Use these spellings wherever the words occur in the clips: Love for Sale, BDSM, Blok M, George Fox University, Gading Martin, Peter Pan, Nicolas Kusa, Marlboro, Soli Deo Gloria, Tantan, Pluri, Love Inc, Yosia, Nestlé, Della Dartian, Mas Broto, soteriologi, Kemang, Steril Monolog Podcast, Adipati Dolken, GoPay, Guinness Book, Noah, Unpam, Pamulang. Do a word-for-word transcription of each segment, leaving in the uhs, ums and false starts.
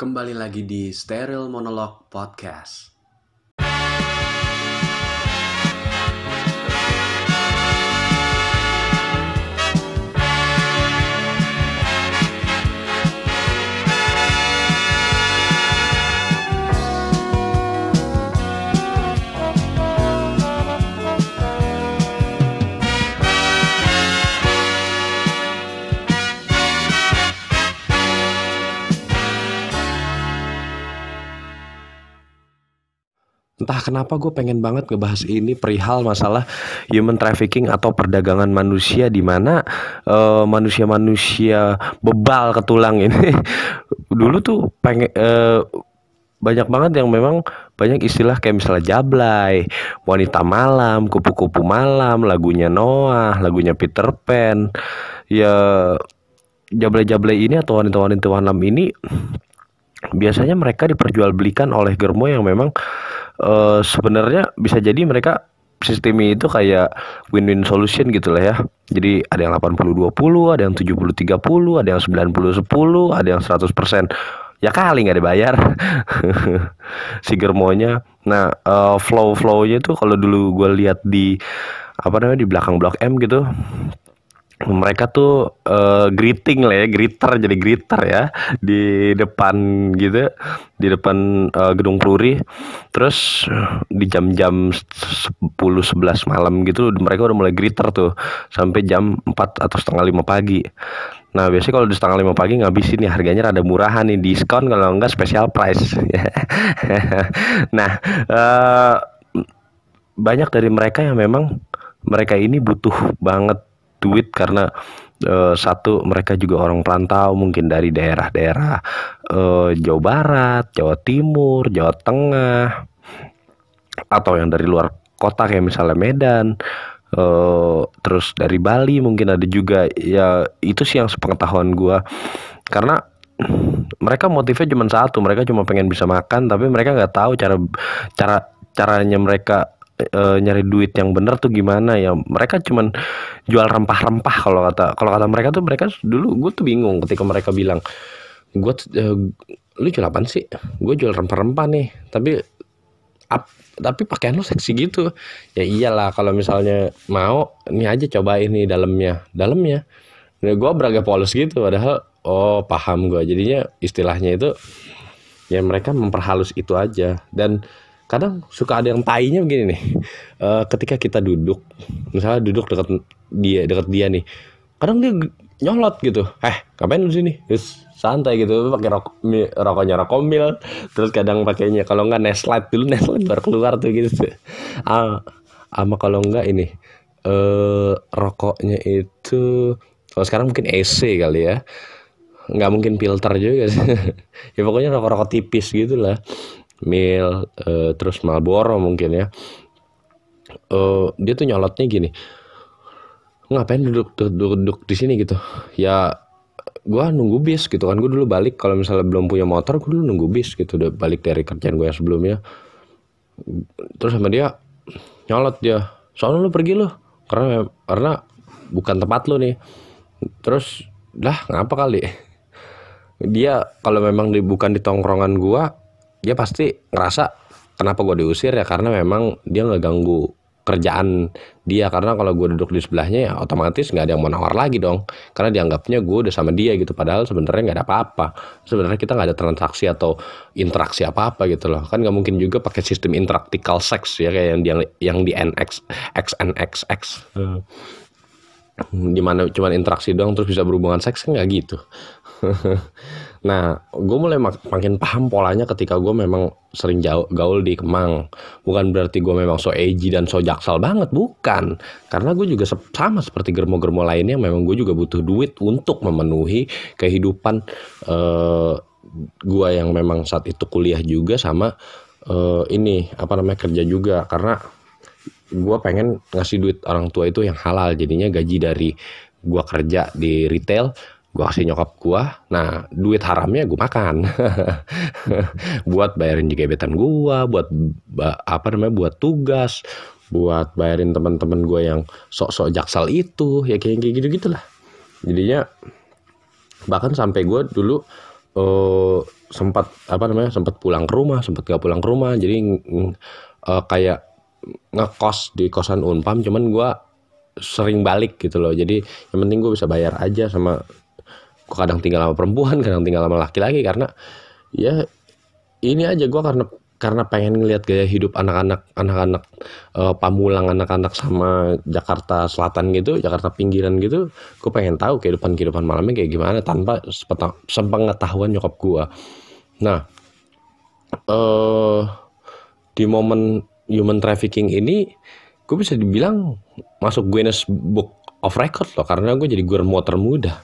Kembali lagi di Steril Monolog Podcast. Entah kenapa gue pengen banget ngebahas ini perihal masalah human trafficking atau perdagangan manusia, di mana uh, manusia-manusia bebal ke tulang ini dulu tuh pengen uh, banyak banget yang memang banyak istilah kayak misalnya jablay, wanita malam, kupu-kupu malam, lagunya Noah, lagunya Peter Pan. Ya jablay-jablay ini atau wanita-wanita malam ini biasanya mereka diperjualbelikan oleh germo yang memang Uh, sebenarnya bisa jadi mereka sistemnya itu kayak win-win solution gitu lah ya. Jadi ada yang delapan puluh dua puluh, ada yang tujuh puluh tiga puluh, ada yang sembilan puluh sepuluh, ada yang seratus persen. Ya kali gak dibayar si germonya. Nah uh, flow-flownya tuh kalau dulu gue lihat di Apa namanya di belakang Blok M gitu, mereka tuh uh, greeting lah ya, greeter jadi greeter ya, di depan gitu, di depan uh, gedung Pluri. Terus di jam-jam sepuluh sebelas malam gitu mereka udah mulai greeter tuh sampai jam empat atau setengah lima pagi. Nah biasanya kalau di setengah lima pagi ngabisin nih, harganya rada murahan nih, diskon kalau enggak special price. Nah uh, banyak dari mereka yang memang mereka ini butuh banget duit karena e, satu mereka juga orang perantau, mungkin dari daerah-daerah e, Jawa Barat, Jawa Timur, Jawa Tengah, atau yang dari luar kota kayak misalnya Medan, e, terus dari Bali mungkin ada juga. Ya itu sih yang sepengetahuan gue, karena mereka motifnya cuma satu, mereka cuma pengen bisa makan, tapi mereka nggak tahu cara cara caranya mereka E, nyari duit yang benar tuh gimana ya. Mereka cuman jual rempah-rempah. Kalau kata kalau kata mereka tuh, mereka dulu gue tuh bingung ketika mereka bilang, gue e, lu jual apaan sih? Gue jual rempah-rempah nih, tapi ap, tapi pakaian lu seksi gitu. Ya iyalah, kalau misalnya mau ini aja, coba ini dalamnya dalamnya. Nah, gue beraga polos gitu, padahal oh paham gue. Jadinya istilahnya itu ya mereka memperhalus itu aja. Dan kadang suka ada yang tainya begini nih, e, ketika kita duduk, misalnya duduk dekat dia, dekat dia nih, kadang dia nyolot gitu, eh ngapain lu sini? Terus santai gitu, pakai rok, rokoknya rokomil, terus kadang pakainya kalau nggak Nestlé dulu, Nestlé baru keluar tuh gitu, ah, ama kalau nggak ini e, rokoknya itu, kalau sekarang mungkin E C kali ya, nggak mungkin filter juga, ya pokoknya rokok-rokok tipis gitulah. Mil, uh, terus Marlboro mungkin ya. Uh, dia tuh nyolotnya gini, ngapain duduk duduk, duduk di sini gitu? Ya, gue nunggu bis gitu kan. Gue dulu balik, kalau misalnya belum punya motor, gue dulu nunggu bis gitu. Udah balik dari kerjaan gue yang sebelumnya. Terus sama dia nyolot dia. Soalnya lu pergi lu, karena karena bukan tempat lu nih. Terus, lah ngapa kali? Dia kalau memang di, bukan di tongkrongan gue, dia pasti ngerasa kenapa gue diusir ya, karena memang dia nggak ganggu kerjaan dia, karena kalau gue duduk di sebelahnya ya otomatis nggak ada yang mau nawar lagi dong, karena dianggapnya gue udah sama dia gitu, padahal sebenarnya nggak ada apa-apa, sebenarnya kita nggak ada transaksi atau interaksi apa-apa gitu loh. Kan nggak mungkin juga pakai sistem interactical sex ya kayak yang di yang di N X X N X X hmm. dimana cuma interaksi doang terus bisa berhubungan seks, kan nggak gitu. Nah, gue mulai mak- makin paham polanya ketika gue memang sering jauh, gaul di Kemang. Bukan berarti gue memang so edgy dan so jaksal banget, bukan. Karena gue juga se- sama seperti germo-germo lainnya, memang gue juga butuh duit untuk memenuhi kehidupan uh, gue yang memang saat itu kuliah juga sama uh, ini apa namanya kerja juga. Karena gue pengen ngasih duit orang tua itu yang halal, jadinya gaji dari gue kerja di retail gue kasih nyokap gue, nah duit haramnya gue makan, buat bayarin gebetan gue, buat apa namanya, buat tugas, buat bayarin teman-teman gue yang sok-sok jaksal itu, ya kayak gitu gitulah. Jadinya bahkan sampai gue dulu uh, sempat apa namanya sempat pulang ke rumah, sempat nggak pulang ke rumah, jadi uh, kayak ngekos di kosan Unpam, cuman gue sering balik gitu loh. Jadi yang penting gue bisa bayar aja, sama gue kadang tinggal sama perempuan, kadang tinggal sama laki-laki, karena ya ini aja gue karena karena pengen ngelihat gaya hidup anak-anak anak-anak uh, Pamulang, anak-anak sama Jakarta Selatan gitu, Jakarta pinggiran gitu. Gue pengen tahu kehidupan-kehidupan malamnya kayak gimana tanpa sepengetahuan nyokap gue. Nah, uh, di momen human trafficking ini gue bisa dibilang masuk Guinness Book of Record loh, karena gue jadi gubernur termuda.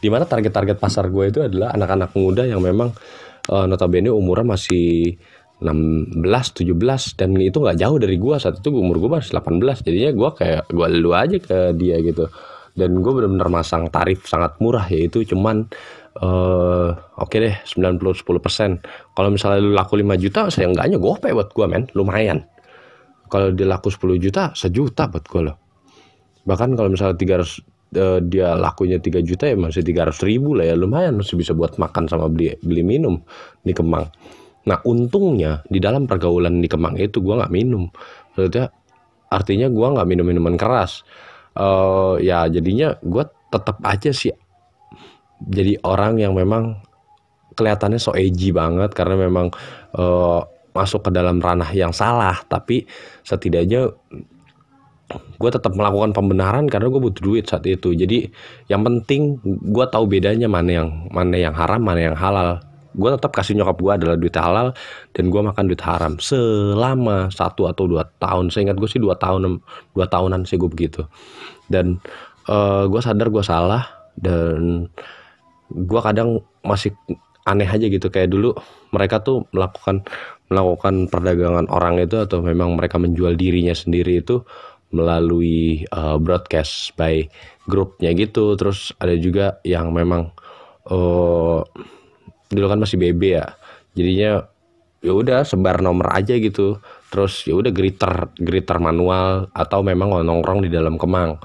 Dimana target-target pasar gue itu adalah anak-anak muda yang memang uh, notabene umurnya masih enam belas tujuh belas, dan itu nggak jauh dari gue. Saat itu umur gue masih delapan belas, jadinya gue kayak gue lu aja ke dia gitu. Dan gue benar-benar masang tarif sangat murah, yaitu cuman uh, oke okay deh sembilan puluh sampai sepuluh persen. Kalau misalnya lu laku lima juta, saya enggaknya GoPay buat gue men, lumayan. Kalau dia laku sepuluh juta, sejuta buat gue loh. Bahkan kalau misalnya tiga ratus uh, dia lakunya tiga juta, ya masih tiga ratus ribu lah ya, lumayan, masih bisa buat makan sama beli beli minum di Kemang. Nah untungnya di dalam pergaulan di Kemang itu gue nggak minum, maksudnya artinya gue nggak minum minuman keras. Uh, ya jadinya gue tetap aja sih jadi orang yang memang kelihatannya so edgy banget, karena memang uh, masuk ke dalam ranah yang salah, tapi setidaknya gue tetap melakukan pembenaran karena gue butuh duit saat itu. Jadi yang penting gue tahu bedanya mana yang mana yang haram, mana yang halal. Gue tetap kasih nyokap gue adalah duit halal, dan gue makan duit haram selama satu atau dua tahun. Seingat gue sih dua tahun, dua tahunan sih gue begitu. Dan uh, gue sadar gue salah, dan gue kadang masih aneh aja gitu. Kayak dulu mereka tuh melakukan melakukan perdagangan orang itu, atau memang mereka menjual dirinya sendiri itu melalui uh, broadcast by grupnya gitu. Terus ada juga yang memang uh, dulu kan masih B B ya, jadinya ya udah sebar nomor aja gitu, terus ya udah gritter gritter manual, atau memang nongkrong di dalam Kemang.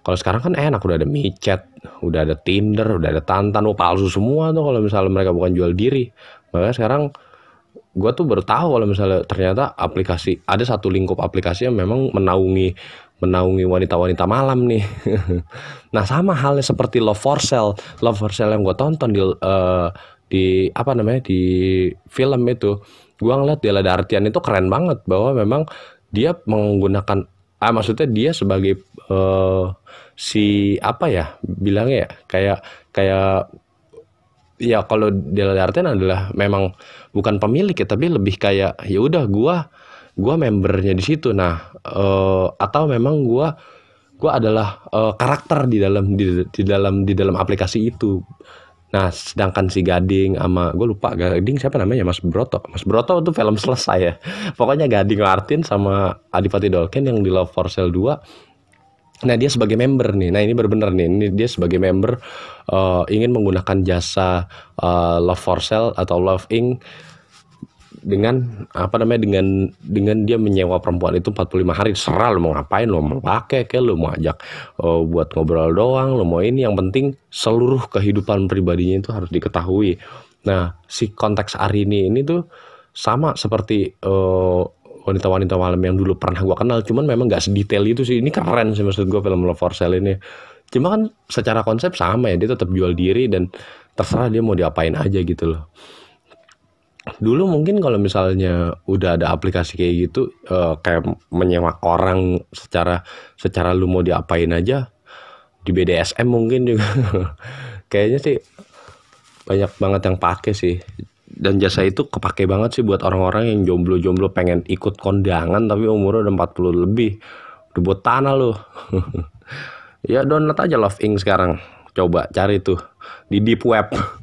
Kalau sekarang kan enak, udah ada micet, udah ada Tinder, udah ada Tantan. Oh palsu semua tuh kalau misalnya mereka bukan jual diri. Makanya sekarang gue tuh baru tahu kalau misalnya ternyata aplikasi, ada satu lingkup aplikasi yang memang menaungi menaungi wanita-wanita malam nih. Nah sama halnya seperti Love for Sale, Love for Sale yang gue tonton di uh, di apa namanya di film itu, gue ngeliat Della Dartian itu keren banget, bahwa memang dia menggunakan ah maksudnya dia sebagai uh, si apa ya bilangnya ya, kayak kayak ya kalau Della Dartian adalah memang bukan pemilik ya, tapi lebih kayak ya udah gue gue membernya di situ. Nah, uh, atau memang gue gue adalah uh, karakter di dalam di, di dalam di dalam aplikasi itu. Nah, sedangkan si Gading sama gue lupa Gading siapa namanya, Mas Broto. Mas Broto itu film selesai ya. Pokoknya Gading Martin sama Adipati Dolken yang di Love for Sale dua. Nah, dia sebagai member nih. Nah, ini benar-benar nih. Ini dia sebagai member uh, ingin menggunakan jasa uh, Love for Sale atau Love Inc dengan apa namanya dengan dengan dia menyewa perempuan itu empat puluh lima hari. Serah lo mau ngapain, lo mau pakai kayak lo mau ajak uh, buat ngobrol doang, lo mau ini, yang penting seluruh kehidupan pribadinya itu harus diketahui. Nah si konteks Arini ini tuh sama seperti uh, wanita-wanita malam yang dulu pernah gue kenal, cuman memang gak sedetail itu sih. Ini keren sih maksud gue film Love for Sale ini, cuma kan secara konsep sama ya, dia tetap jual diri dan terserah dia mau diapain aja gitu loh. Dulu mungkin kalau misalnya udah ada aplikasi kayak gitu, uh, kayak menyewa orang secara secara lu mau diapain aja, di B D S M mungkin juga kayaknya sih banyak banget yang pakai sih. Dan jasa itu kepake banget sih buat orang-orang yang jomblo-jomblo pengen ikut kondangan tapi umurnya udah empat puluh lebih, udah buat tanah loh. Ya download aja Love Inc sekarang, coba cari tuh di deep web.